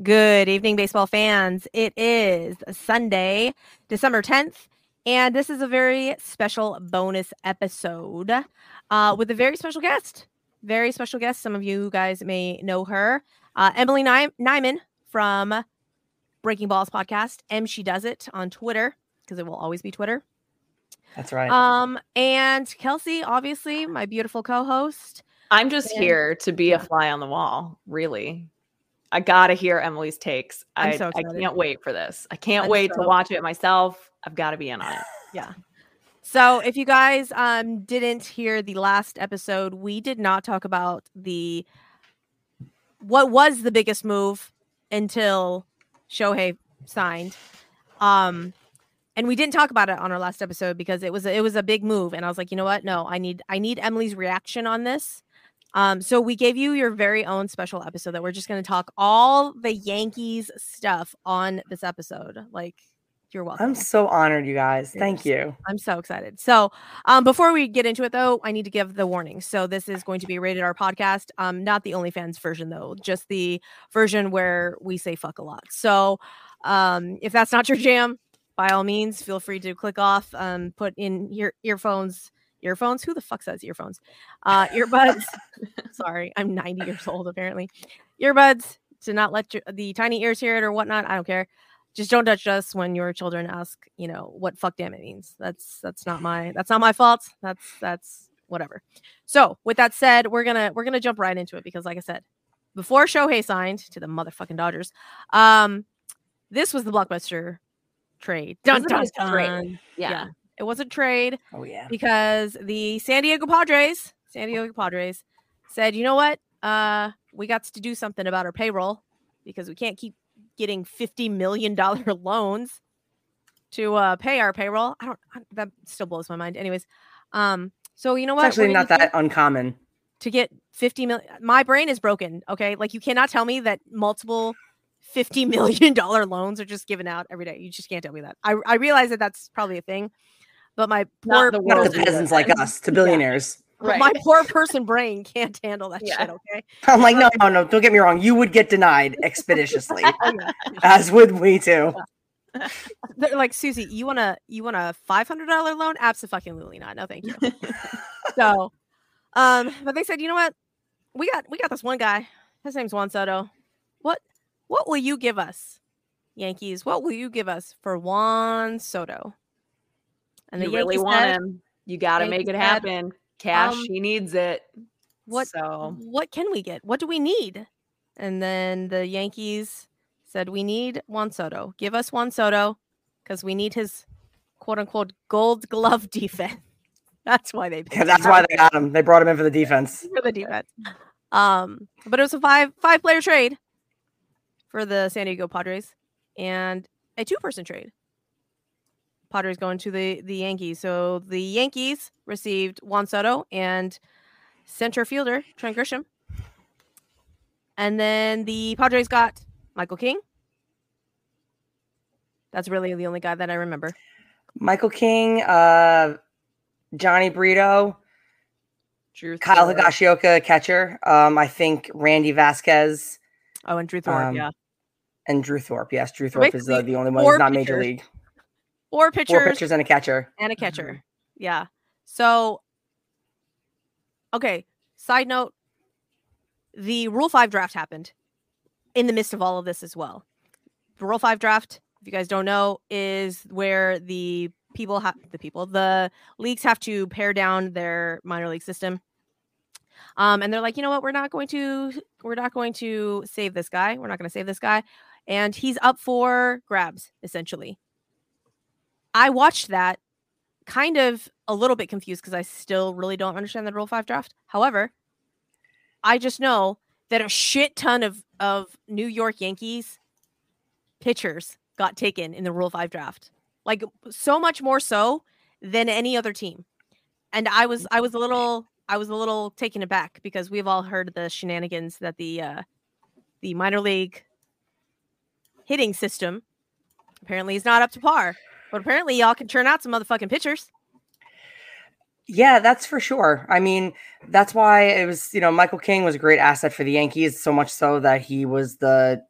Good evening, baseball fans. It is Sunday, December 10th, and this is a very special bonus episode with a very special guest. Some of you guys may know her. Emily Nyman from Breaking Balls Podcast. She does it on Twitter, because it will always be Twitter. That's right. And Kelsey, obviously, my beautiful co-host. I'm just here to be a fly on the wall, really. I gotta hear Emily's takes. I can't wait for this. I can't wait to watch it myself. I've got to be in on it. Yeah. So if you guys didn't hear the last episode, we did not talk about what was the biggest move until Shohei signed, and we didn't talk about it on our last episode because it was a big move, and I was like, you know what? No, I need Emily's reaction on this. So we gave you your very own special episode that we're just going to talk all the Yankees stuff on this episode. Like, you're welcome. I'm so honored, you guys. Thank you. I'm so excited. So before we get into it, though, I need to give the warning. So this is going to be a rated R podcast. Not the OnlyFans version, though. Just the version where we say fuck a lot. So if that's not your jam, by all means, feel free to click off, put in your earphones. Who the fuck says earphones? Earbuds. Sorry, I'm 90 years old, apparently. Earbuds to not let the tiny ears hear it or whatnot. I don't care. Just don't touch us when your children ask, you know, what fuck damn it means. That's not my fault. That's whatever. So with that said, we're gonna jump right into it because, like I said, before Shohei signed to the motherfucking Dodgers, this was the blockbuster trade. Dun, dun, dun. Yeah. It was a trade because the San Diego Padres said, you know what? We got to do something about our payroll because we can't keep getting $50 million loans to pay our payroll. That still blows my mind. Anyways. So you know what? It's actually not that uncommon to get 50 million. My brain is broken. Okay. Like, you cannot tell me that multiple $50 million loans are just given out every day. You just can't tell me that. I realize that that's probably a thing. But my poor peasants like us to billionaires. Yeah. Right. My poor person brain can't handle that shit, okay? I'm like, no, don't get me wrong. You would get denied expeditiously. As would we too. Yeah. They're like, Susie, you want a $500 loan? Absolutely not. No, thank you. So but they said, you know what? We got this one guy. His name's Juan Soto. What will you give us, Yankees? What will you give us for Juan Soto? And you really want him. You got to make it happen. Cash, he needs it. What can we get? What do we need? And then the Yankees said, we need Juan Soto. Give us Juan Soto because we need his quote-unquote gold glove defense. That's why they got him. They brought him in for the defense. But it was a five-player trade for the San Diego Padres and a two-person trade. Padres going to the Yankees. So the Yankees received Juan Soto and center fielder Trent Grisham. And then the Padres got Michael King. That's really the only guy that I remember. Michael King, Johnny Brito, Drew Kyle Thorpe. Higashioka, catcher. I think Randy Vasquez. Oh, and Drew Thorpe, yeah. And Drew Thorpe, yes. Drew Thorpe is the only one who's not major league. Four pitchers and a catcher. Yeah. So, okay. Side note, the Rule 5 draft happened in the midst of all of this as well. The Rule 5 draft, if you guys don't know, is where the leagues have to pare down their minor league system. And they're like, you know what? We're not going to save this guy. We're not going to save this guy. And he's up for grabs, essentially. I watched that kind of a little bit confused because I still really don't understand the Rule 5 draft. However, I just know that a shit ton of New York Yankees pitchers got taken in the Rule 5 draft. Like, so much more so than any other team. And I was a little taken aback because we've all heard the shenanigans that the minor league hitting system apparently is not up to par. But apparently y'all can turn out some motherfucking pitchers. Yeah, that's for sure. I mean, that's why it was, you know, Michael King was a great asset for the Yankees, so much so that he was the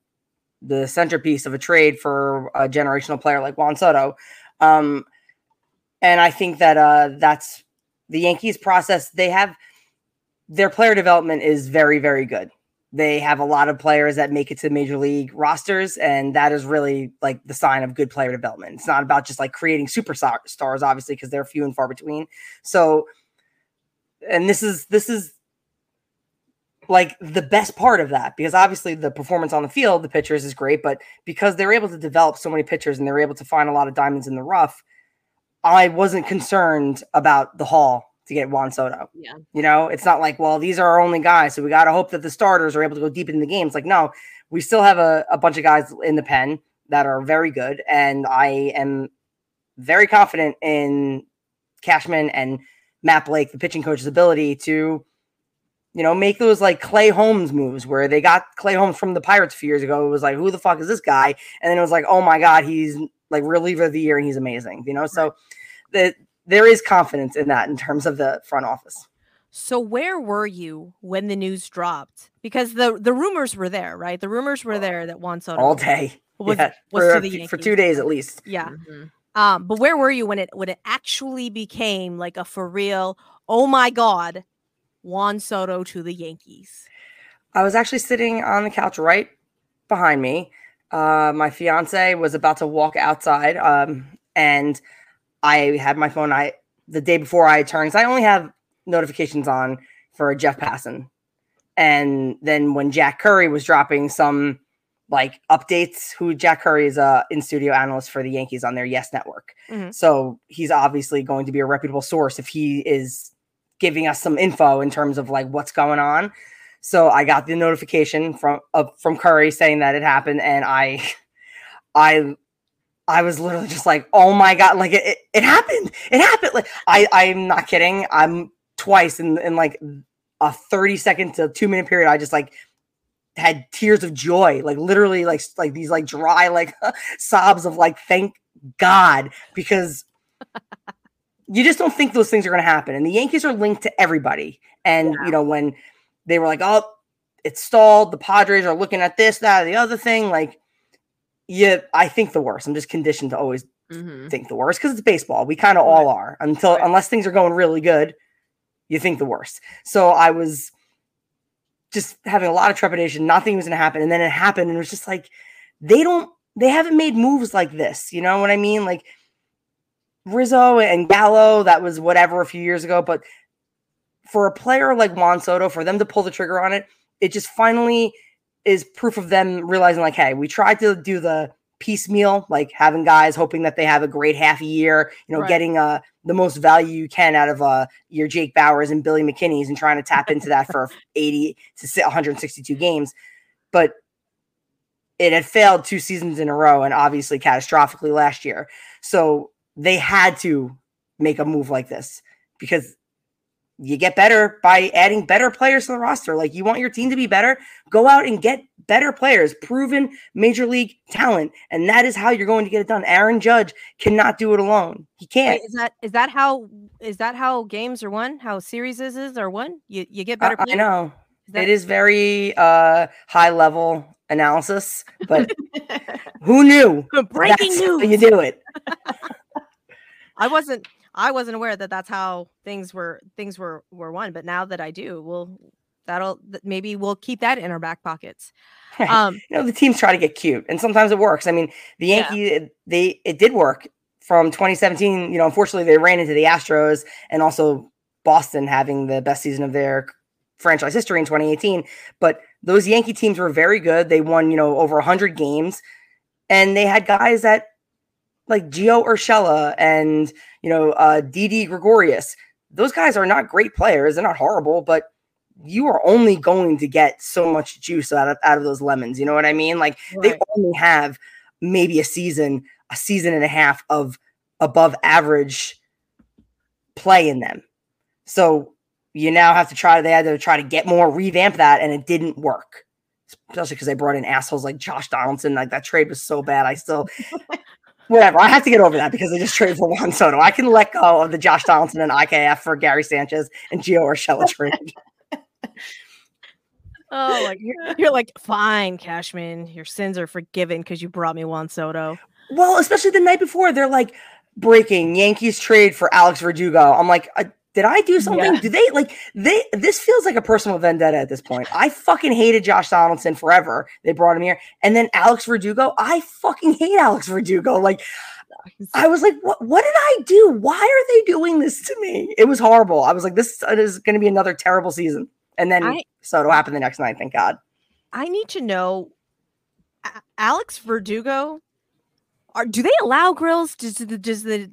the centerpiece of a trade for a generational player like Juan Soto. And I think that that's the Yankees process. They have their player development is very, very good. They have a lot of players that make it to major league rosters, and that is really like the sign of good player development. It's not about just like creating superstars, obviously, because they're few and far between. So, and this is like the best part of that, because obviously the performance on the field, the pitchers is great, but because they're able to develop so many pitchers and they're able to find a lot of diamonds in the rough, I wasn't concerned about the haul to get Juan Soto. Yeah. You know, it's not like, well, these are our only guys, so we got to hope that the starters are able to go deep in the games. Like, no, we still have a bunch of guys in the pen that are very good. And I am very confident in Cashman and Matt Blake, the pitching coach's ability to, you know, make those like Clay Holmes moves where they got Clay Holmes from the Pirates a few years ago. It was like, who the fuck is this guy? And then it was like, oh my God, he's like reliever of the year and he's amazing, you know? Right. So there is confidence in that in terms of the front office. So where were you when the news dropped? Because the rumors were there, right? The rumors were there that Juan Soto all day was to the Yankees for 2 days at least. Yeah. Mm-hmm. But where were you when it actually became like a for real, oh my God, Juan Soto to the Yankees? I was actually sitting on the couch right behind me. My fiance was about to walk outside, and I had my phone. The day before I turned, I only have notifications on for Jeff Passan. And then when Jack Curry was dropping some like updates, who Jack Curry is a in-studio analyst for the Yankees on their Yes Network. Mm-hmm. So he's obviously going to be a reputable source if he is giving us some info in terms of like what's going on. So I got the notification from Curry saying that it happened. And I was literally just like, oh my God, like it happened. It happened. Like I'm not kidding. I'm twice in like a 30-second to 2-minute period, I just like had tears of joy, like literally like these like dry, like sobs of like, thank God, because you just don't think those things are going to happen. And the Yankees are linked to everybody. And you know, when they were like, oh, it's stalled, the Padres are looking at this, that, or the other thing. Like, yeah, I think the worst. I'm just conditioned to always think the worst because it's baseball. We kind of all are unless things are going really good, you think the worst. So I was just having a lot of trepidation. Nothing was going to happen. And then it happened. And it was just like, they haven't made moves like this. You know what I mean? Like Rizzo and Gallo, that was whatever a few years ago. But for a player like Juan Soto, for them to pull the trigger on it, it just finally is proof of them realizing like, hey, we tried to do the piecemeal, like having guys hoping that they have a great half a year, you know, getting the most value you can out of your Jake Bowers and Billy McKinney's and trying to tap into that for 80 to 162 games. But it had failed 2 seasons in a row and obviously catastrophically last year. So they had to make a move like this because you get better by adding better players to the roster. Like, you want your team to be better, go out and get better players, proven major league talent. And that is how you're going to get it done. Aaron Judge cannot do it alone. He can't. Wait, is that how games are won? How series are won? You get better players? I know. It is very high level analysis, but who knew? Breaking news. How you do it. I wasn't aware that that's how things were won, but now that I do, maybe we'll keep that in our back pockets. You know, the teams try to get cute, and sometimes it works. I mean, the Yankees, it did work from 2017. You know, unfortunately, they ran into the Astros and also Boston having the best season of their franchise history in 2018. But those Yankee teams were very good. They won, you know, over 100 games, and they had guys that, like Gio Urshela and, you know, DD Gregorius. Those guys are not great players. They're not horrible, but you are only going to get so much juice out of those lemons. You know what I mean? Like, right. They only have maybe a season and a half of above average play in them. So you now have to try to get more, revamp that. And it didn't work, especially because they brought in assholes like Josh Donaldson. Like, that trade was so bad. Whatever, I have to get over that because they just traded for Juan Soto. I can let go of the Josh Donaldson and IKF for Gary Sanchez and Gio Urshela trade. Oh, like you're like, fine, Cashman, your sins are forgiven because you brought me Juan Soto. Well, especially the night before, they're like, breaking Yankees trade for Alex Verdugo. I'm like, did I do something? Yeah. Do they like they? This feels like a personal vendetta at this point. I fucking hated Josh Donaldson forever. They brought him here, and then Alex Verdugo. I fucking hate Alex Verdugo. Like, I was like, what did I do? Why are they doing this to me? It was horrible. I was like, this is going to be another terrible season. And then Soto happened the next night. Thank God. I need to know, Alex Verdugo. Do they allow grills? Do the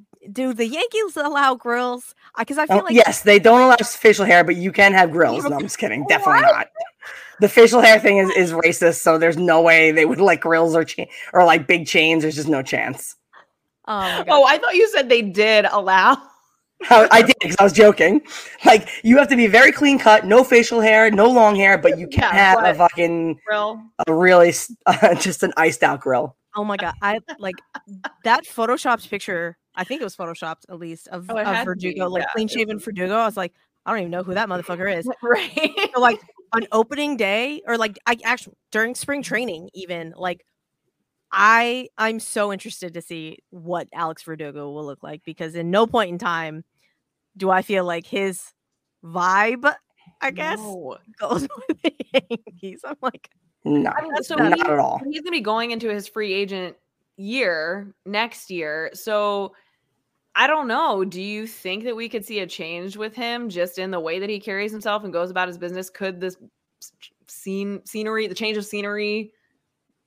Yankees allow grills? Because I feel like yes, they don't allow facial hair, but you can have grills. No, I'm just kidding. Definitely not. The facial hair thing is racist, so there's no way they would like grills or like big chains. There's just no chance. Oh, I thought you said they did allow. I did because I was joking. Like you have to be very clean cut, no facial hair, no long hair, but you can have a fucking grill, a really just an iced out grill. Oh my God. I like that Photoshopped picture. I think it was Photoshopped at least of Verdugo, like clean shaven Verdugo. I was like, I don't even know who that motherfucker is. Right. So, like on opening day or like I actually during spring training, even like I'm so interested to see what Alex Verdugo will look like, because in no point in time do I feel like his vibe, I guess, goes with the Yankees. I'm like, no, I mean, so not at all. He's going to be going into his free agent year next year. So I don't know. Do you think that we could see a change with him just in the way that he carries himself and goes about his business? Could this scenery, the change of scenery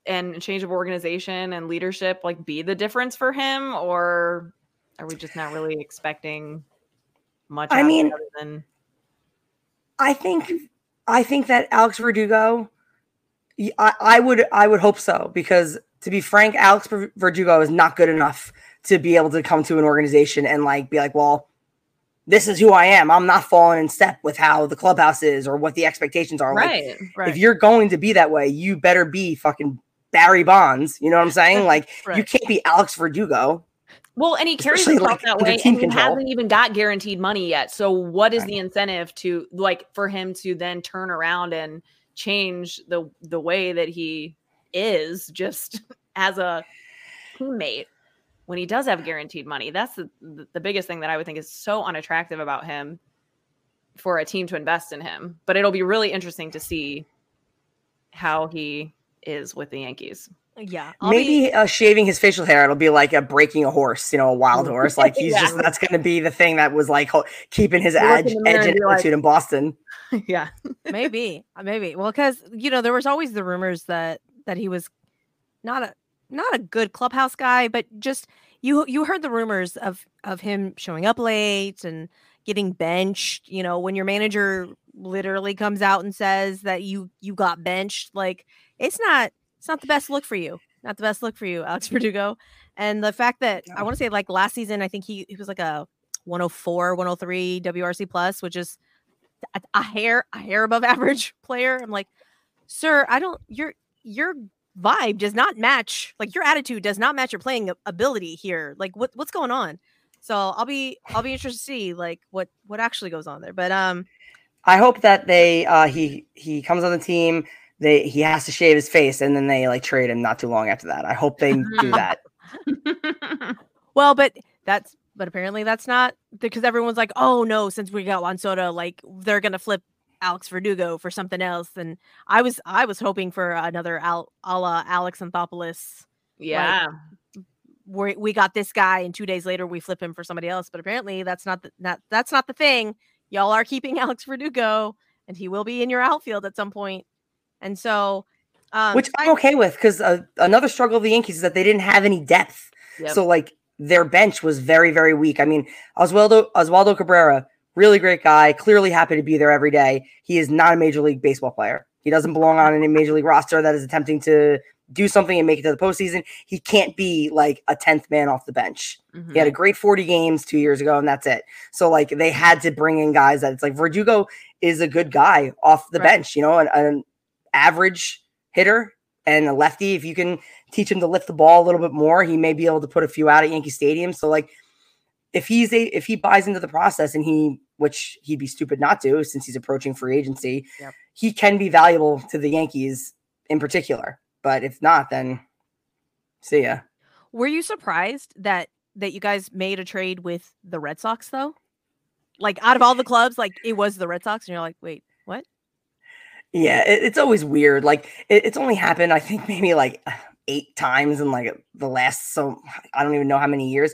and change of organization and leadership, like be the difference for him? Or are we just not really expecting much? I think that Alex Verdugo, I would hope so, because to be frank, Alex Verdugo is not good enough to be able to come to an organization and like be like, well, this is who I am. I'm not falling in step with how the clubhouse is or what the expectations are. Right, like, right. If you're going to be that way, you better be fucking Barry Bonds. You know what I'm saying? Like right. You can't be Alex Verdugo. Well, and he carries himself like, that way, and he hasn't even got guaranteed money yet. So what is the incentive to like for him to then turn around and change the way that he is just as a teammate when he does have guaranteed money? That's the biggest thing that I would think is so unattractive about him for a team to invest in him. But it'll be really interesting to see how he is with the Yankees. Yeah. Maybe shaving his facial hair, it'll be like a breaking a horse, you know, a wild horse. Like he's just, that's going to be the thing that was like keeping his edge and attitude in Boston. Yeah, maybe. Well, because, you know, there was always the rumors that he was not a good clubhouse guy, but just you heard the rumors of him showing up late and getting benched. You know, when your manager literally comes out and says that you got benched, like it's not the best look for you. Not the best look for you, Alex Verdugo. And the fact that I want to say like last season, I think he was like a 104, 103 WRC plus, which is a hair above average player. I'm like, sir, your vibe does not match. Like your attitude does not match your playing ability here. Like what's going on? So I'll be interested to see like what actually goes on there. But I hope that they he comes on the team. He has to shave his face, and then they like trade him not too long after that. I hope they do that. Well, but apparently that's not, because everyone's like, oh no, since we got Juan Soto, like they're gonna flip Alex Verdugo for something else. And I was hoping for another a la Alex Anthopoulos. Yeah, like, we got this guy, and 2 days later we flip him for somebody else. But apparently that's not the thing. Y'all are keeping Alex Verdugo, and he will be in your outfield at some point. And so, which I'm okay with, because another struggle of the Yankees is that they didn't have any depth. Yep. So like their bench was very, very weak. I mean, Oswaldo Cabrera, really great guy, clearly happy to be there every day. He is not a major league baseball player. He doesn't belong on any major league roster that is attempting to do something and make it to the postseason. He can't be like a 10th man off the bench. Mm-hmm. He had a great 40 games 2 years ago, and that's it. So like they had to bring in guys that it's like Verdugo is a good guy off the bench, you know, and average hitter and a lefty. If you can teach him to lift the ball a little bit more, he may be able to put a few out at Yankee Stadium. So like if he buys into the process, and which he'd be stupid not to, since he's approaching free agency, yep, he can be valuable to the Yankees in particular. But if not, then see ya. Were you surprised that you guys made a trade with the Red Sox, though? Like, out of all the clubs, like, it was the Red Sox, and you're like, wait, what? Yeah, it's always weird. Like, it's only happened, I think, maybe like 8 times in like the last, so I don't even know how many years.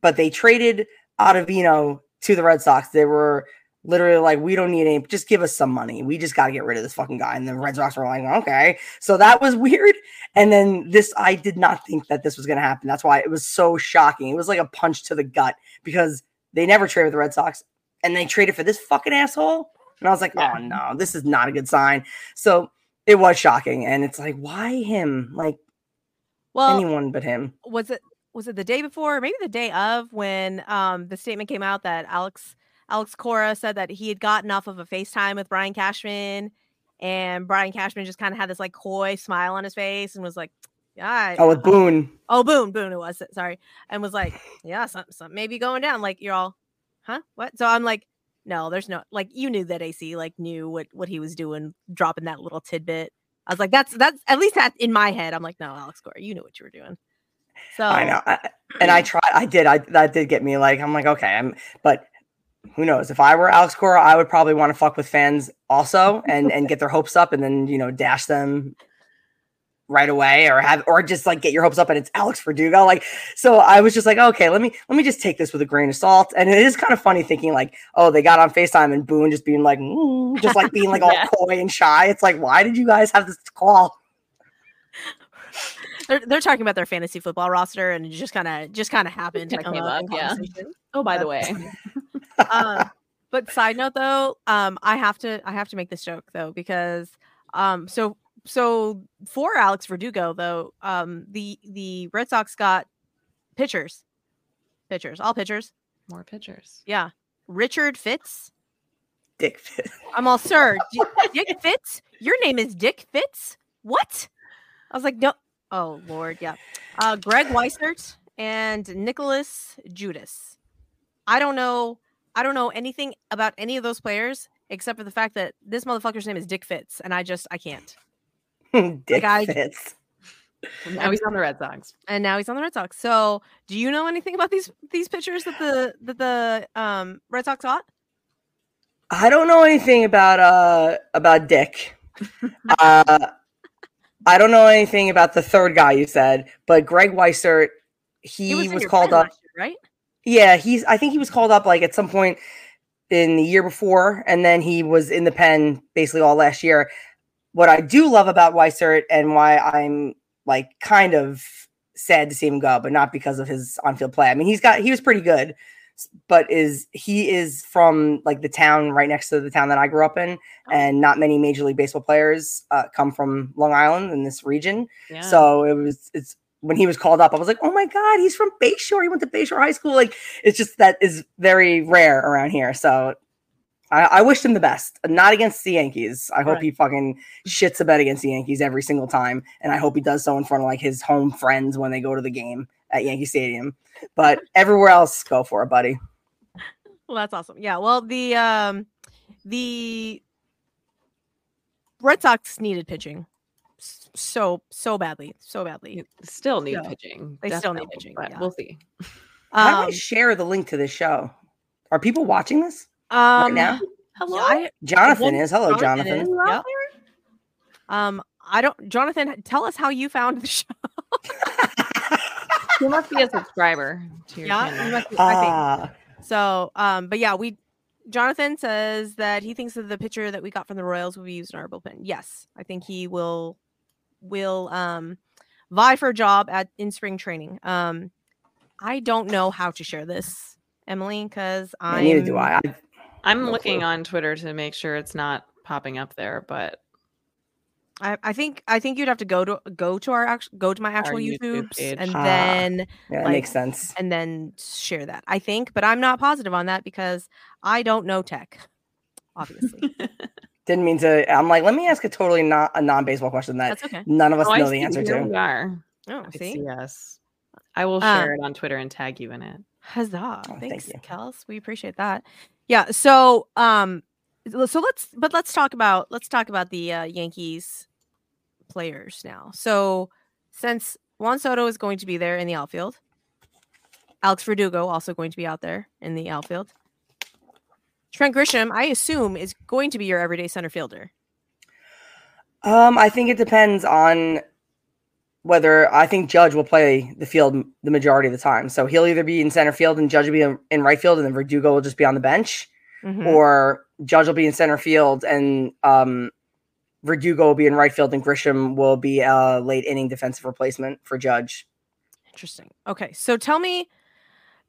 But they traded Ottavino to the Red Sox. They were literally like, we don't need any, just give us some money. We just got to get rid of this fucking guy. And the Red Sox were like, okay. So that was weird. And then this, I did not think that this was going to happen. That's why it was so shocking. It was like a punch to the gut, because they never traded with the Red Sox, and they traded for this fucking asshole. And I was like, oh no, this is not a good sign. So it was shocking. And it's like, why him? Like, well, anyone but him. Was it the day before, or maybe the day of, when the statement came out that Alex Cora said that he had gotten off of a FaceTime with Brian Cashman, and Brian Cashman just kind of had this like coy smile on his face and was like, yeah. Oh, with Boone. Oh, Boone. It was, sorry. And was like, yeah, something maybe going down. Like, you're all, huh? What? So I'm like, no, there's no, like, you knew that AC like knew what he was doing, dropping that little tidbit. I was like, that's at least that in my head. I'm like, no, Alex Gore, you knew what you were doing. So I know. That did get me like, I'm like, okay, but who knows? If I were Alex Cora, I would probably want to fuck with fans also and get their hopes up, and then, you know, dash them right away, or just like get your hopes up and it's Alex Verdugo. Like, so I was just like, okay, let me just take this with a grain of salt. And it is kind of funny thinking like, oh, they got on FaceTime and Boone just being like, just like being like all coy and shy. It's like, why did you guys have this call? They're talking about their fantasy football roster, and it just kind of happened. Like, oh, by the way. But side note though, I have to make this joke though, because so for Alex Verdugo though, the Red Sox got more pitchers. Yeah, Richard Fitz, Dick Fitz. I'm all, sir, Dick Fitz. Your name is Dick Fitz. What? I was like, no. Oh Lord, yeah. Greg Weissert and Nicholas Judas. I don't know anything about any of those players except for the fact that this motherfucker's name is Dick Fitz, and I can't. Dick Fitz. Now he's on the Red Sox. So, do you know anything about these pitchers that the Red Sox got? I don't know anything about Dick. I don't know anything about the third guy you said, but Greg Weissert, he was called up, year, right? Yeah, I think he was called up like at some point in the year before, and then he was in the pen basically all last year. What I do love about Weissert, and why I'm like kind of sad to see him go, but not because of his on-field play. I mean, he was pretty good, but he is from like the town right next to the town that I grew up in, and not many Major League Baseball players come from Long Island in this region. Yeah. So it's when he was called up, I was like, oh my God, he's from Bayshore. He went to Bayshore High School. Like, it's just, that is very rare around here. So I wish him the best, not against the Yankees. I hope he fucking shits a bet against the Yankees every single time. And I hope he does so in front of like his home friends when they go to the game at Yankee Stadium, but everywhere else, go for it, buddy. Well, that's awesome. Yeah. Well, the Red Sox needed pitching so badly. They still need pitching. But yeah. We'll see. How do we share the link to this show? Are people watching this right now? Hello, Jonathan is. Hello, Jonathan. Yep. I don't. Jonathan, tell us how you found the show. You must be a subscriber to your channel. You must be, I think. So, but yeah, Jonathan says that he thinks that the pitcher that we got from the Royals will be used in our bullpen. Yes, I think he will vie for a job in spring training. I don't know how to share this, Emily, because neither do I. I'm looking on Twitter to make sure it's not popping up there, but I think you'd have to go to my actual YouTube page, and then yeah, that makes sense, and then share that, I think. But I'm not positive on that because I don't know tech, obviously. Didn't mean to. I'm like, let me ask a non-baseball question that none of us know the answer to. Oh, I see. Yes, I will share it on Twitter and tag you in it. Huzzah. Oh, thanks, thank Kels. We appreciate that. Yeah. So, let's talk about the Yankees players now. So since Juan Soto is going to be there in the outfield, Alex Verdugo also going to be out there in the outfield. Trent Grisham, I assume, is going to be your everyday center fielder. I think it depends on whether I think Judge will play the field the majority of the time. So he'll either be in center field and Judge will be in right field, and then Verdugo will just be on the bench, mm-hmm. or Judge will be in center field and Verdugo will be in right field and Grisham will be a late inning defensive replacement for Judge. Interesting. Okay. So tell me,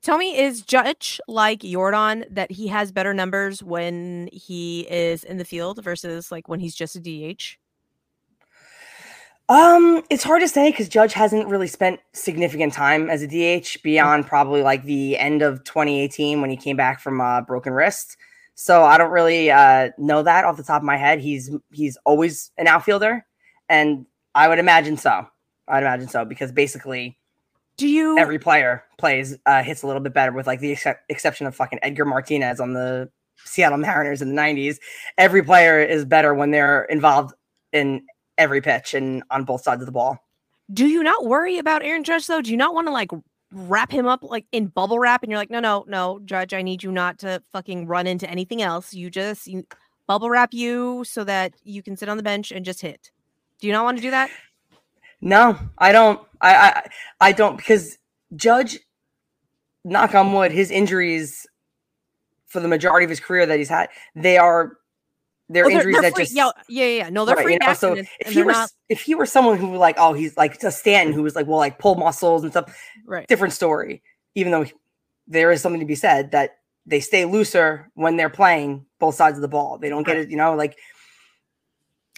is Judge like Jordan that he has better numbers when he is in the field versus like when he's just a DH? It's hard to say because Judge hasn't really spent significant time as a DH beyond probably like the end of 2018 when he came back from a broken wrist. So I don't really know that off the top of my head. He's always an outfielder, and I would imagine so. Because basically, every player hits a little bit better, with like the exception of fucking Edgar Martinez on the Seattle Mariners in the 90s. Every player is better when they're involved in every pitch and on both sides of the ball. Do you not worry about Aaron Judge though? Do you not want to like wrap him up like in bubble wrap? And you're like, no, Judge, I need you not to fucking run into anything else. You bubble wrap you so that you can sit on the bench and just hit. Do you not want to do that? No, I don't. I don't, because Judge, knock on wood, his injuries for the majority of his career that he's had, they're injuries that just... Yeah. No, they're right, free accidents. So if he were someone who like, oh, he's like a Stanton who was like, well, like pull muscles and stuff, right? Different story. Even though there is something to be said that they stay looser when they're playing both sides of the ball. They don't get it, like...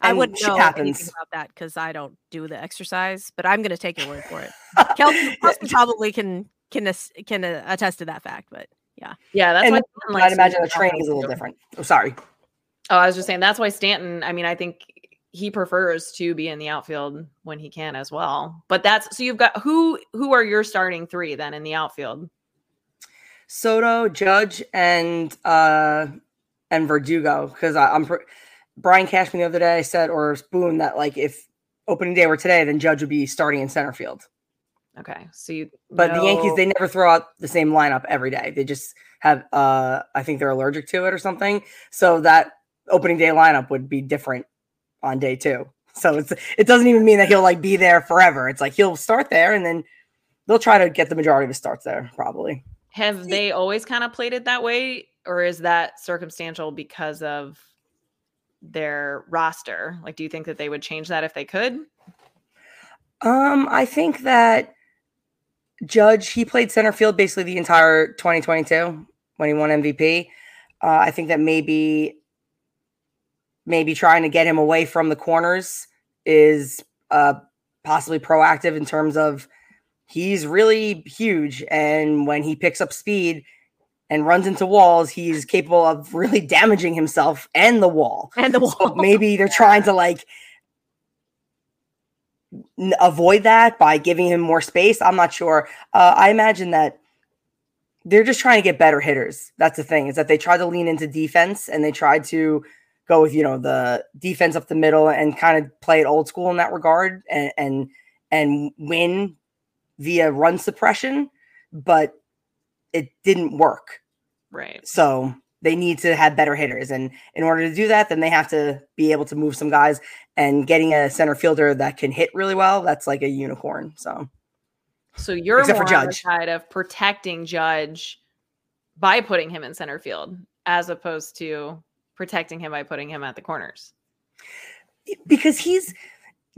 I wouldn't know anything about that because I don't do the exercise, but I'm going to take your word for it. Kelsey probably can attest to that fact, but yeah. Yeah, that's why I'd imagine the training is a little different. I'm sorry. Oh, I was just saying that's why Stanton, I mean, I think he prefers to be in the outfield when he can as well. But so you've got who are your starting three then in the outfield? Soto, Judge, and Verdugo, because Brian Cashman the other day said, or Boone, that like if opening day were today, then Judge would be starting in center field. Okay. The Yankees, they never throw out the same lineup every day. They just have, I think they're allergic to it or something. So that opening day lineup would be different on day two. So it doesn't even mean that he'll like be there forever. It's like, he'll start there and then they'll try to get the majority of his starts there probably. Have they always kind of played it that way? Or is that circumstantial because of their roster? Like, do you think that they would change that if they could? I think that Judge, he played center field basically the entire 2022 when he won MVP. I think that maybe trying to get him away from the corners is possibly proactive in terms of he's really huge. And when he picks up speed and runs into walls, he's capable of really damaging himself and the wall. So maybe they're trying to like avoid that by giving him more space. I'm not sure. I imagine that they're just trying to get better hitters. That's the thing, is that they try to lean into defense and they try to go with, the defense up the middle and kind of play it old school in that regard and win via run suppression. But it didn't work. Right. So they need to have better hitters. And in order to do that, then they have to be able to move some guys, and getting a center fielder that can hit really well, that's like a unicorn. So you're more on the side of protecting Judge by putting him in center field as opposed to protecting him by putting him at the corners. Because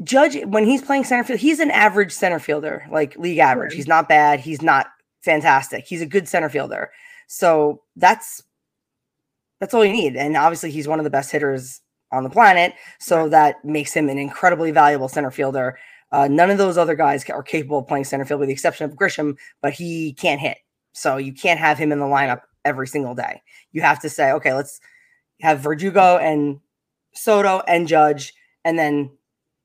Judge, when he's playing center field, he's an average center fielder, like league average. Sure. He's not bad. He's not fantastic. He's a good center fielder. So that's all you need. And obviously he's one of the best hitters on the planet. So that makes him an incredibly valuable center fielder. None of those other guys are capable of playing center field with the exception of Grisham, but he can't hit. So you can't have him in the lineup every single day. You have to say, okay, let's have Verdugo and Soto and Judge, and then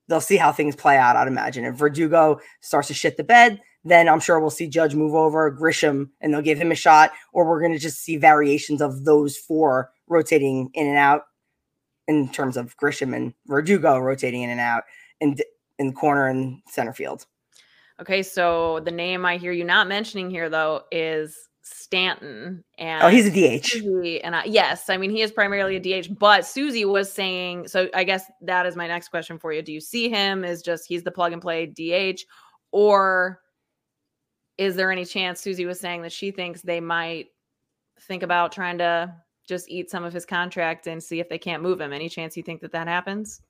they'll see how things play out, I'd imagine. If Verdugo starts to shit the bed, then I'm sure we'll see Judge move over Grisham and they'll give him a shot, or we're going to just see variations of those four rotating in and out in terms of Grisham and Verdugo rotating in and out and in corner and center field. Okay. So the name I hear you not mentioning here though is Stanton, and he's a DH. Susie and yes, I mean, he is primarily a DH, but Susie was saying, so I guess that is my next question for you. Do you see him as just, he's the plug and play DH, or is there any chance? Susie was saying that she thinks they might think about trying to just eat some of his contract and see if they can't move him. Any chance you think that that happens?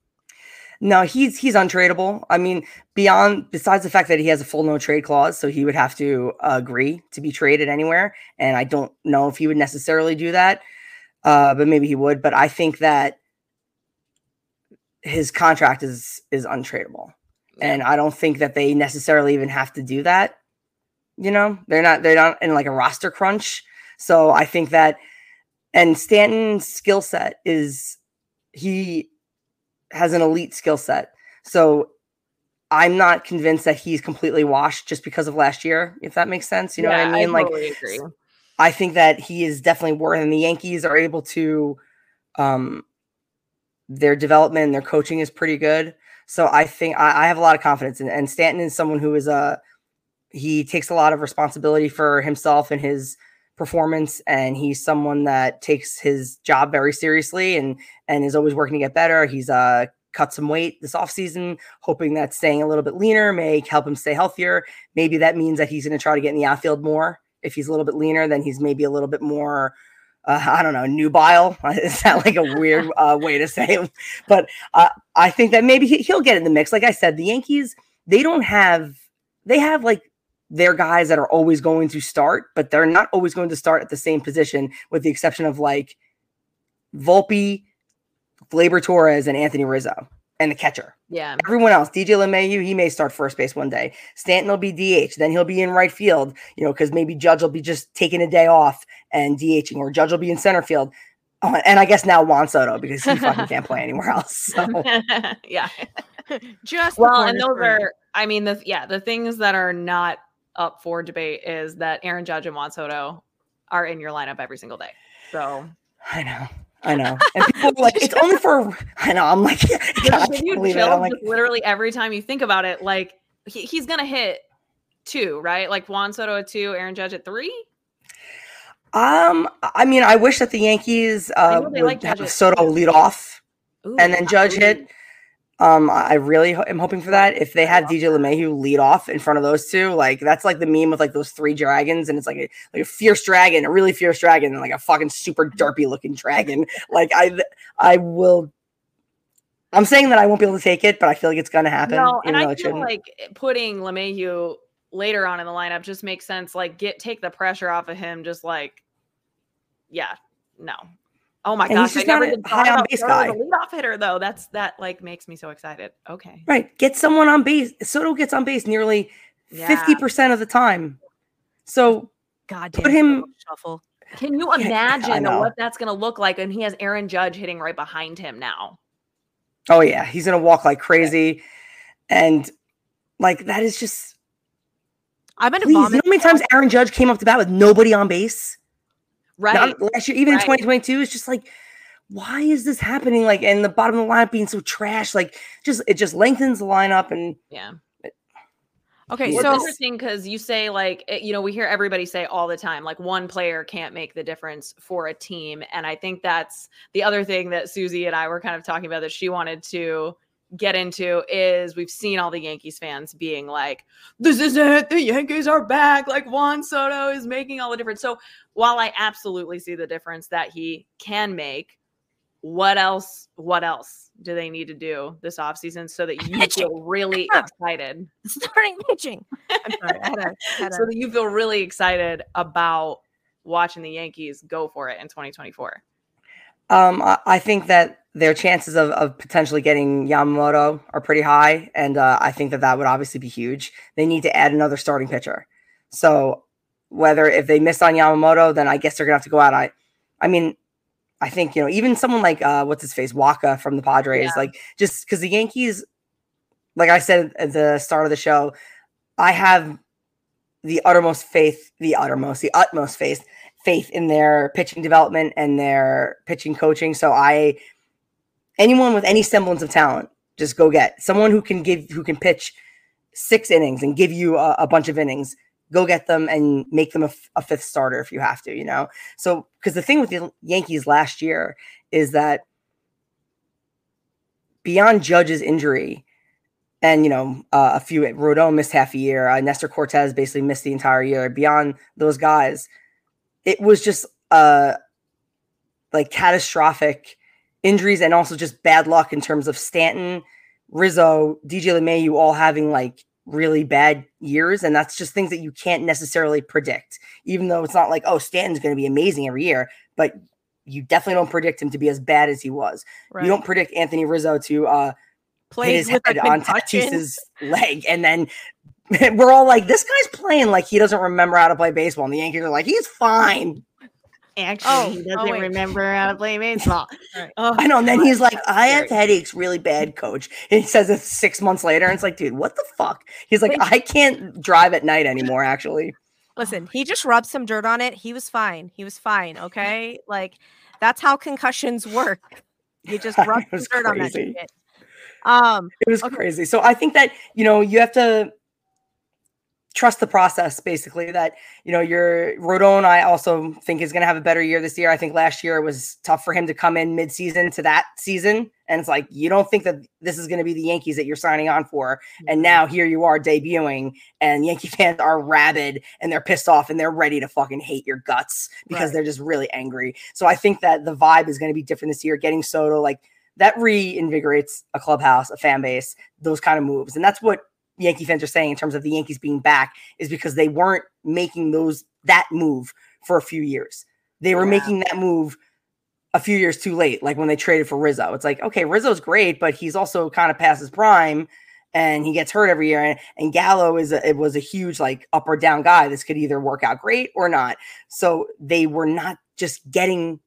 No, he's untradeable. I mean, besides the fact that he has a full no trade clause, so he would have to agree to be traded anywhere. And I don't know if he would necessarily do that, but maybe he would. But I think that his contract is untradeable, and I don't think that they necessarily even have to do that. You know, they're not in like a roster crunch. So I think that, and Stanton's skill set is he has an elite skill set. So I'm not convinced that he's completely washed just because of last year, if that makes sense. You know what I mean? I totally agree. I think that he is definitely worth, and the Yankees are able to, their development and their coaching is pretty good. So I think I have a lot of confidence in, and Stanton is someone who is he takes a lot of responsibility for himself and his performance, and he's someone that takes his job very seriously and is always working to get better. He's cut some weight this offseason, hoping that staying a little bit leaner may help him stay healthier. Maybe that means that he's going to try to get in the outfield more. If he's a little bit leaner, then he's maybe a little bit more I don't know, nubile. Is that like a weird way to say it? But I think that maybe he'll get in the mix. Like I said, the Yankees, they have like they're guys that are always going to start, but they're not always going to start at the same position, with the exception of like Volpe, Gleyber Torres, and Anthony Rizzo, and the catcher. Yeah. Everyone else, DJ LeMahieu, he may start first base one day. Stanton will be DH. Then he'll be in right field, you know, because maybe Judge will be just taking a day off and DHing, or Judge will be in center field. Oh, and I guess now Juan Soto, because he fucking can't play anywhere else. So. Yeah. Just well, and those are, I mean, the things that are not up for debate is that Aaron Judge and Juan Soto are in your lineup every single day. So I know. And people are like, it's only for, I know. I'm like, yeah, God, I can't believe it. I'm like, literally every time you think about it, like he's going to hit 2, right? Like Juan Soto at 2, Aaron Judge at 3. I mean, I wish that the Yankees would like have Soto lead off. Ooh, and then Judge hit. I really am hoping for that. If they had DJ LeMahieu lead off in front of those two, like that's like the meme with like those 3 dragons, and it's like a fierce dragon, a really fierce dragon, and like a fucking super derpy looking dragon. Like I'm saying that I won't be able to take it, but I feel like it's gonna happen. No, and I feel like putting LeMahieu later on in the lineup just makes sense. Like take the pressure off of him. Just like, yeah, no. Oh my gosh! He's just not a high on base guy. The leadoff hitter, though, that like makes me so excited. Okay, right. Get someone on base. Soto gets on base nearly 50% of the time. So, goddamn, put him shuffle. Can you imagine what that's going to look like? And he has Aaron Judge hitting right behind him now. Oh yeah, he's going to walk like crazy, and like that is just. I'm going to vomit. You know how many times Aaron Judge came up to bat with nobody on base? Right. Not last year, even in 2022, it's just like, why is this happening? Like, and the bottom of the lineup being so trash, like, it just lengthens the lineup, and yeah. Okay, so it's interesting because you say like, you know, we hear everybody say all the time, like one player can't make the difference for a team, and I think that's the other thing that Susie and I were kind of talking about that she wanted to get into is we've seen all the Yankees fans being like, this is it, the Yankees are back, like Juan Soto is making all the difference. So while I absolutely see the difference that he can make, what else do they need to do this offseason so that you feel really excited? Starting pitching. I'm sorry, so that you feel really excited about watching the Yankees go for it in 2024. I think that their chances of potentially getting Yamamoto are pretty high, and I think that would obviously be huge. They need to add another starting pitcher. So whether if they miss on Yamamoto, then I guess they're gonna have to go out. I mean, I think, you know, even someone like what's his face, Waka from the Padres, like just because the Yankees, like I said at the start of the show, I have the utmost faith in their pitching development and their pitching coaching. So anyone with any semblance of talent, just go get someone who can pitch 6 innings and give you a bunch of innings. Go get them and make them a fifth starter if you have to, you know? So, because the thing with the Yankees last year is that beyond Judge's injury and, you know, Rodon missed half a year, Nestor Cortez basically missed the entire year. Beyond those guys, it was just like catastrophic injuries and also just bad luck in terms of Stanton, Rizzo, DJ LeMahieu all having like really bad years. And that's just things that you can't necessarily predict, even though it's not like, oh, Stanton's going to be amazing every year, but you definitely don't predict him to be as bad as he was. Right. You don't predict Anthony Rizzo to play his head on Tatis's leg. And then we're all like, this guy's playing like he doesn't remember how to play baseball. And the Yankees are like, he's fine. Actually, he doesn't remember how to play baseball. Right. I know. And then he's like, I have headaches really bad, coach. And he says it 6 months later. And it's like, dude, what the fuck? He's like, I can't drive at night anymore, actually. Listen, he just rubbed some dirt on it. He was fine. Okay. Like, that's how concussions work. You just rub dirt on that shit. It was crazy. So I think that, you know, you have to trust the process, basically, that, you know, Rodon, I also think is going to have a better year this year. I think last year it was tough for him to come in mid-season to that season. And it's like, you don't think that this is going to be the Yankees that you're signing on for. And now here you are debuting and Yankee fans are rabid and they're pissed off and they're ready to fucking hate your guts because they're just really angry. So I think that the vibe is going to be different this year. Getting Soto, like, that reinvigorates a clubhouse, a fan base, those kind of moves. And that's what Yankee fans are saying in terms of the Yankees being back, is because they weren't making that move for a few years. They were making that move a few years too late. Like when they traded for Rizzo, it's like, okay, Rizzo's great, but he's also kind of past his prime and he gets hurt every year. And Gallo was a huge like up or down guy. This could either work out great or not. So they were not just getting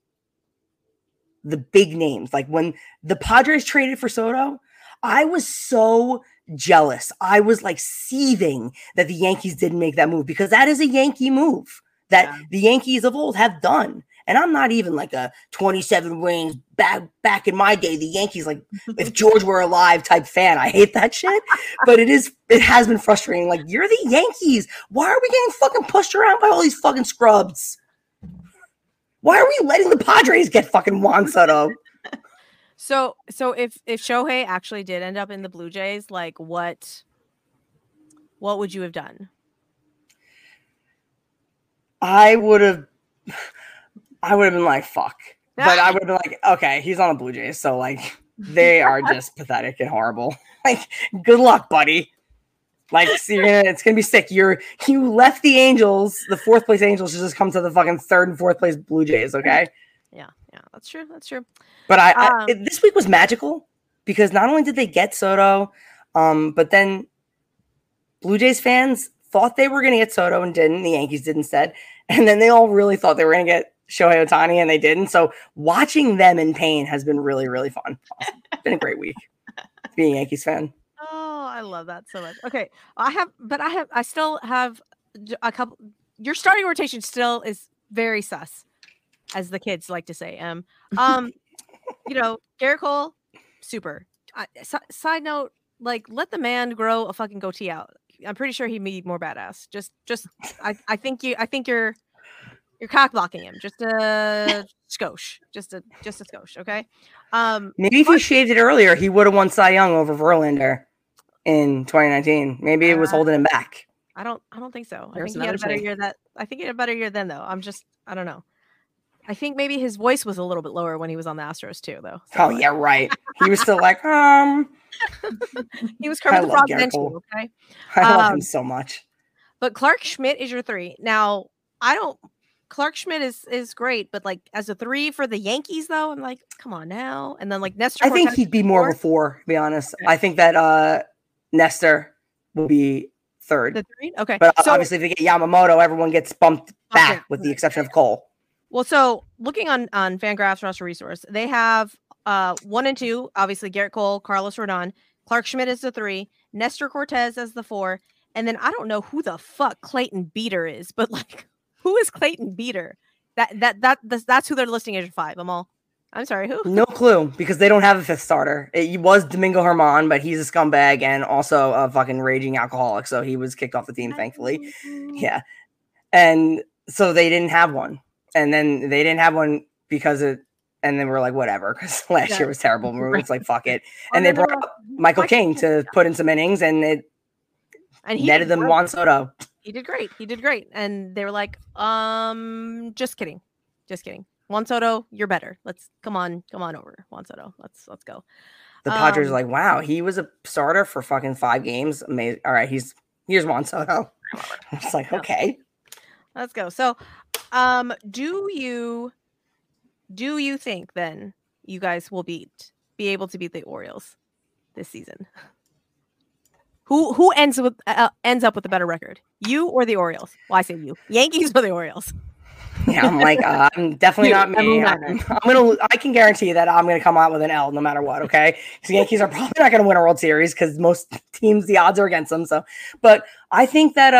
the big names. Like when the Padres traded for Soto, I was so jealous. I was like seething that the Yankees didn't make that move, because that is a Yankee move that the Yankees of old have done. And I'm not even like a 27 wins back in my day, the Yankees, like if George were alive type fan. I hate that shit, but it has been frustrating. Like, you're the Yankees. Why are we getting fucking pushed around by all these fucking scrubs? Why are we letting the Padres get fucking Juan Soto? So if Shohei actually did end up in the Blue Jays, like what would you have done? I would have been like, fuck. But I would have been like, okay, he's on the Blue Jays, so like they are just pathetic and horrible. Like, good luck, buddy. Like, so it's gonna be sick. You left the Angels, the 4th place Angels, to just come to the fucking 3rd and 4th place Blue Jays, okay? Yeah, that's true. But this week was magical, because not only did they get Soto, but then Blue Jays fans thought they were going to get Soto and didn't. The Yankees did instead. And then they all really thought they were going to get Shohei Ohtani and they didn't. So watching them in pain has been really, really fun. Awesome. It's been a great week being a Yankees fan. Oh, I love that so much. Okay. I still have a couple. Your starting rotation still is very sus, as the kids like to say. You know, Gerrit Cole, super. Side note, like, let the man grow a fucking goatee out. I'm pretty sure he'd be more badass. Just, I think you're cock blocking him. Just a skosh. Just a skosh. Okay. Maybe if he shaved it earlier, he would have won Cy Young over Verlander in 2019. Maybe it was holding him back. I don't think so. I think he had a better year. I think he had a better year then, though. I don't know. I think maybe his voice was a little bit lower when he was on the Astros too, though. So. Oh yeah, right. He was still like, he was Kermit the Frog eventually, okay? I love him so much. But Clark Schmidt is your 3. Now, Clark Schmidt is great, but like as a 3 for the Yankees, though, I'm like, come on now. And then like Nestor, I think he'd be more of a 4, to be honest. Okay. I think that Nestor will be 3rd. The 3? Okay. But so, obviously if they get Yamamoto, everyone gets bumped back with the exception of Cole. Well, so looking on FanGraphs roster resource, they have 1 and 2, obviously Gerrit Cole, Carlos Rodon, Clark Schmidt is the 3, Nestor Cortez as the 4, And then I don't know who the fuck Clayton Beater is, but like, who is Clayton Beater? That's who they're listing as your five. I'm sorry, who? No clue, because they don't have a fifth starter. It was Domingo Germán, but he's a scumbag and also a fucking raging alcoholic, so he was kicked off the team, thankfully. Yeah. And so they didn't have one. And then they didn't have one because it, and then we're like, whatever, because last year was terrible. We were just like, fuck it. And they brought up Michael King to put in some innings, and it netted them Juan Soto. He did great. He did great. And they were like, just kidding. Just kidding. Juan Soto, you're better. Let's come on over, Juan Soto. Let's go. The Padres are like, wow, he was a starter for fucking 5 games. Amazing. All right, here's Juan Soto. It's like, okay, let's go. So, do you think then you guys will be able to beat the Orioles this season? Who ends up with a better record, you or the Orioles? Well, I say you. Yankees or the Orioles? Yeah, I'm like, I'm definitely not me. I can guarantee that I'm gonna come out with an L no matter what. Okay, because Yankees are probably not gonna win a World Series because most teams, the odds are against them. So, but I think that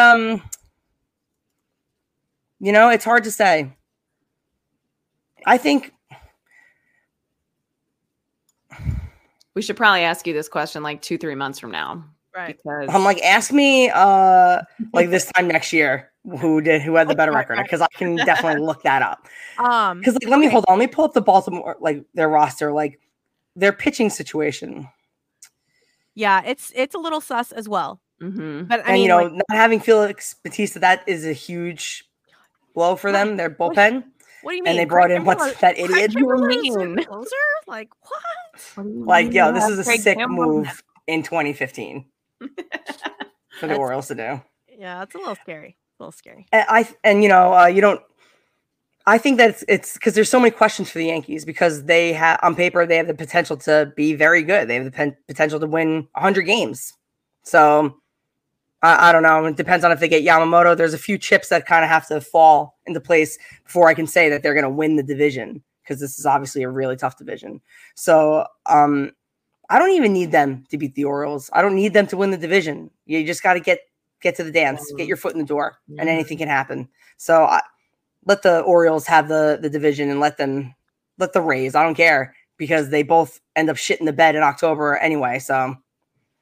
it's hard to say. I think we should probably ask you this question like 2-3 months from now, right? Because I'm like, ask me like this time next year. Who had the better record? Because I can definitely look that up. Because like, let me hold on. Let me pull up the Baltimore, like their roster, like their pitching situation. Yeah, it's a little sus as well. Mm-hmm. But I mean, not having Felix Bautista, that is a huge blow for them. Their bullpen. What do you mean? And they brought in that idiot. You were mean. Like what? Like yo, this is a sick move in 2015 for the Orioles to do. Yeah, it's a little scary. I think that it's because there's so many questions for the Yankees, because they have, on paper, they have the potential to be very good. They have the potential to win 100 games. So I don't know. It depends on if they get Yamamoto. There's a few chips that kind of have to fall into place before I can say that they're going to win the division, because this is obviously a really tough division. So I don't even need them to beat the Orioles. I don't need them to win the division. You just got to get to the dance, get your foot in the door, and anything can happen. So let the Orioles have the division and let the Rays. I don't care, because they both end up shitting the bed in October anyway. So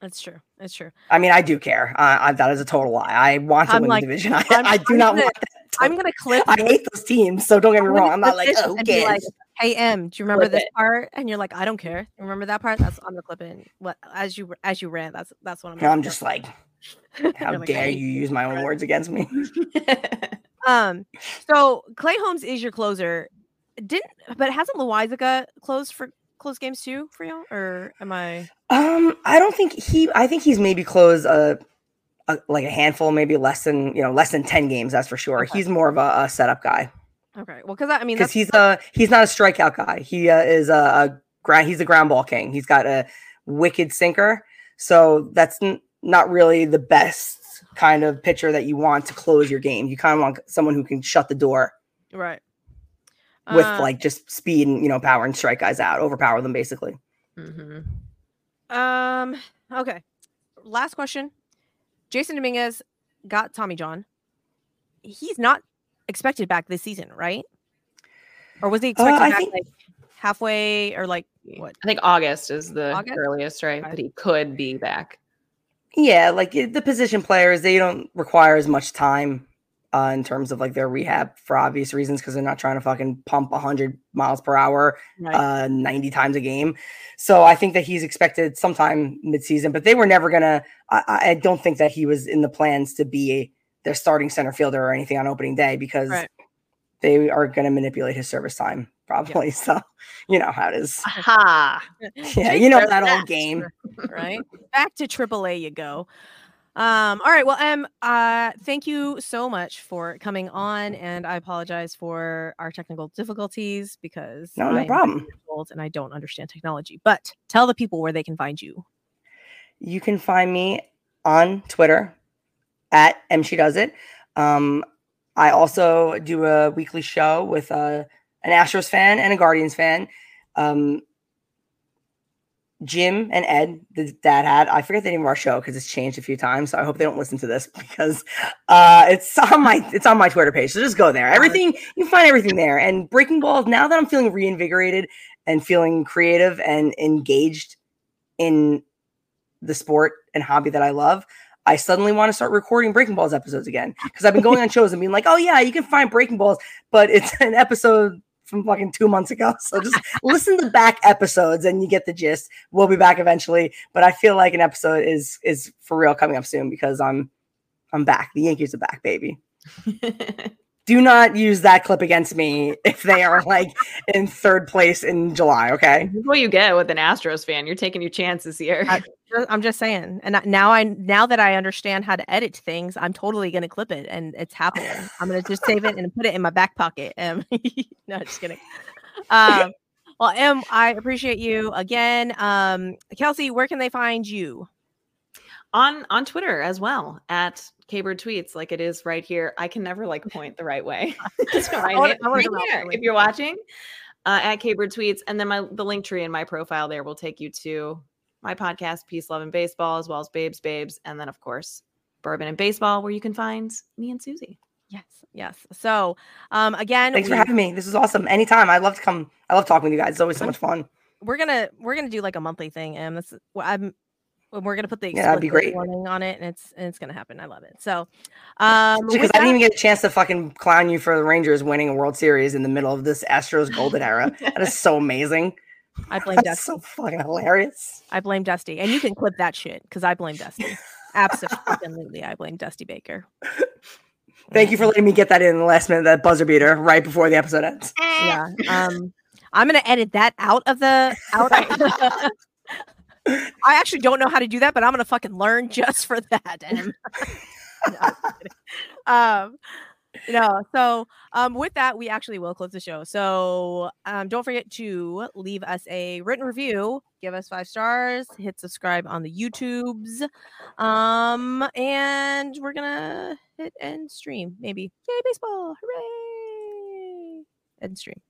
that's true. That's true. I mean, I do care. That is a total lie. I want to win the division. I do not want that. I'm going to clip. I hate those teams. So don't get me wrong. I'm not like, oh, who cares? Like, hey, Em, do you remember this part? And you're like, I don't care. Remember that part? That's on the clipping. What as you rant, that's what I'm. I'm just like. How dare you use my own words against me? So Clay Holmes is your closer, but hasn't Loaisiga closed games too for you? Or am I? I don't think I think he's maybe closed like a handful, maybe less than 10 games. That's for sure. Okay. He's more of a setup guy. Okay, well, because he's not a strikeout guy. He is he's a ground ball king. He's got a wicked sinker, so that's. Not really the best kind of pitcher that you want to close your game. You kind of want someone who can shut the door. Right. With like just speed and, power and strike guys out, overpower them basically. Mm-hmm. Okay. Last question. Jason Dominguez got Tommy John. He's not expected back this season, right? Or was he expected back like halfway or like what? I think August is the earliest, right? But he could be back. Yeah, like the position players, they don't require as much time in terms of like their rehab for obvious reasons, because they're not trying to fucking pump 100 miles per hour 90 times a game. So I think that he's expected sometime midseason, but they were never going to – I don't think that he was in the plans to be their starting center fielder or anything on opening day, because they are going to manipulate his service time probably. Yeah. So you know how it is. Aha. Yeah, that old game. Right? Back to AAA you go. All right. Well, Em, thank you so much for coming on, and I apologize for our technical difficulties, because no problem. And I don't understand technology. But tell the people where they can find you. You can find me on Twitter at @mshedoesit. I also do a weekly show with an Astros fan and a Guardians fan. Jim and Ed, the dad had, I forget the name of our show because it's changed a few times. So I hope they don't listen to this because it's on my Twitter page. So just go there. Everything, you find everything there. And Breaking Balls, now that I'm feeling reinvigorated and feeling creative and engaged in the sport and hobby that I love, I suddenly want to start recording Breaking Balls episodes again because I've been going on shows and being like, oh yeah, you can find Breaking Balls, but it's an episode from fucking 2 months ago. So just listen to back episodes and you get the gist. We'll be back eventually, but I feel like an episode is for real coming up soon because I'm back. The Yankees are back, baby. Do not use that clip against me if they are like in third place in July. Okay. This is what you get with an Astros fan. You're taking your chances here. I'm just saying. And now that I understand how to edit things, I'm totally going to clip it and it's happening. I'm going to just save it and put it in my back pocket. No, just kidding. Well, Em, I appreciate you again. Kelsey, where can they find you? On Twitter as well at Kbird Tweets, like it is right here. I can never like point the right way. If you're watching at Kbird Tweets, and then the link tree in my profile there will take you to my podcast, Peace, Love, and Baseball, as well as Babes, Babes, and then of course Bourbon and Baseball, where you can find me and Susie. Yes, yes. So again, thanks for having me. This is awesome. Anytime, I love to come. I love talking with you guys. It's always so much fun. We're gonna do like a monthly thing, and we're going to put the explicit warning on it, and it's going to happen. I love it. So, because I didn't even get a chance to fucking clown you for the Rangers winning a World Series in the middle of this Astros golden era. That is so amazing. I blame Dusty. So fucking hilarious. I blame Dusty. And you can clip that shit because I blame Dusty. Absolutely. I blame Dusty Baker. Thank you for letting me get that in the last minute, that buzzer beater right before the episode ends. Yeah. I'm going to edit that out of the I actually don't know how to do that, but I'm going to fucking learn just for that. And with that, we actually will close the show. So don't forget to leave us a written review. Give us 5 stars. Hit subscribe on the YouTubes. And we're going to hit end stream. Maybe. Yay, baseball. Hooray. End stream.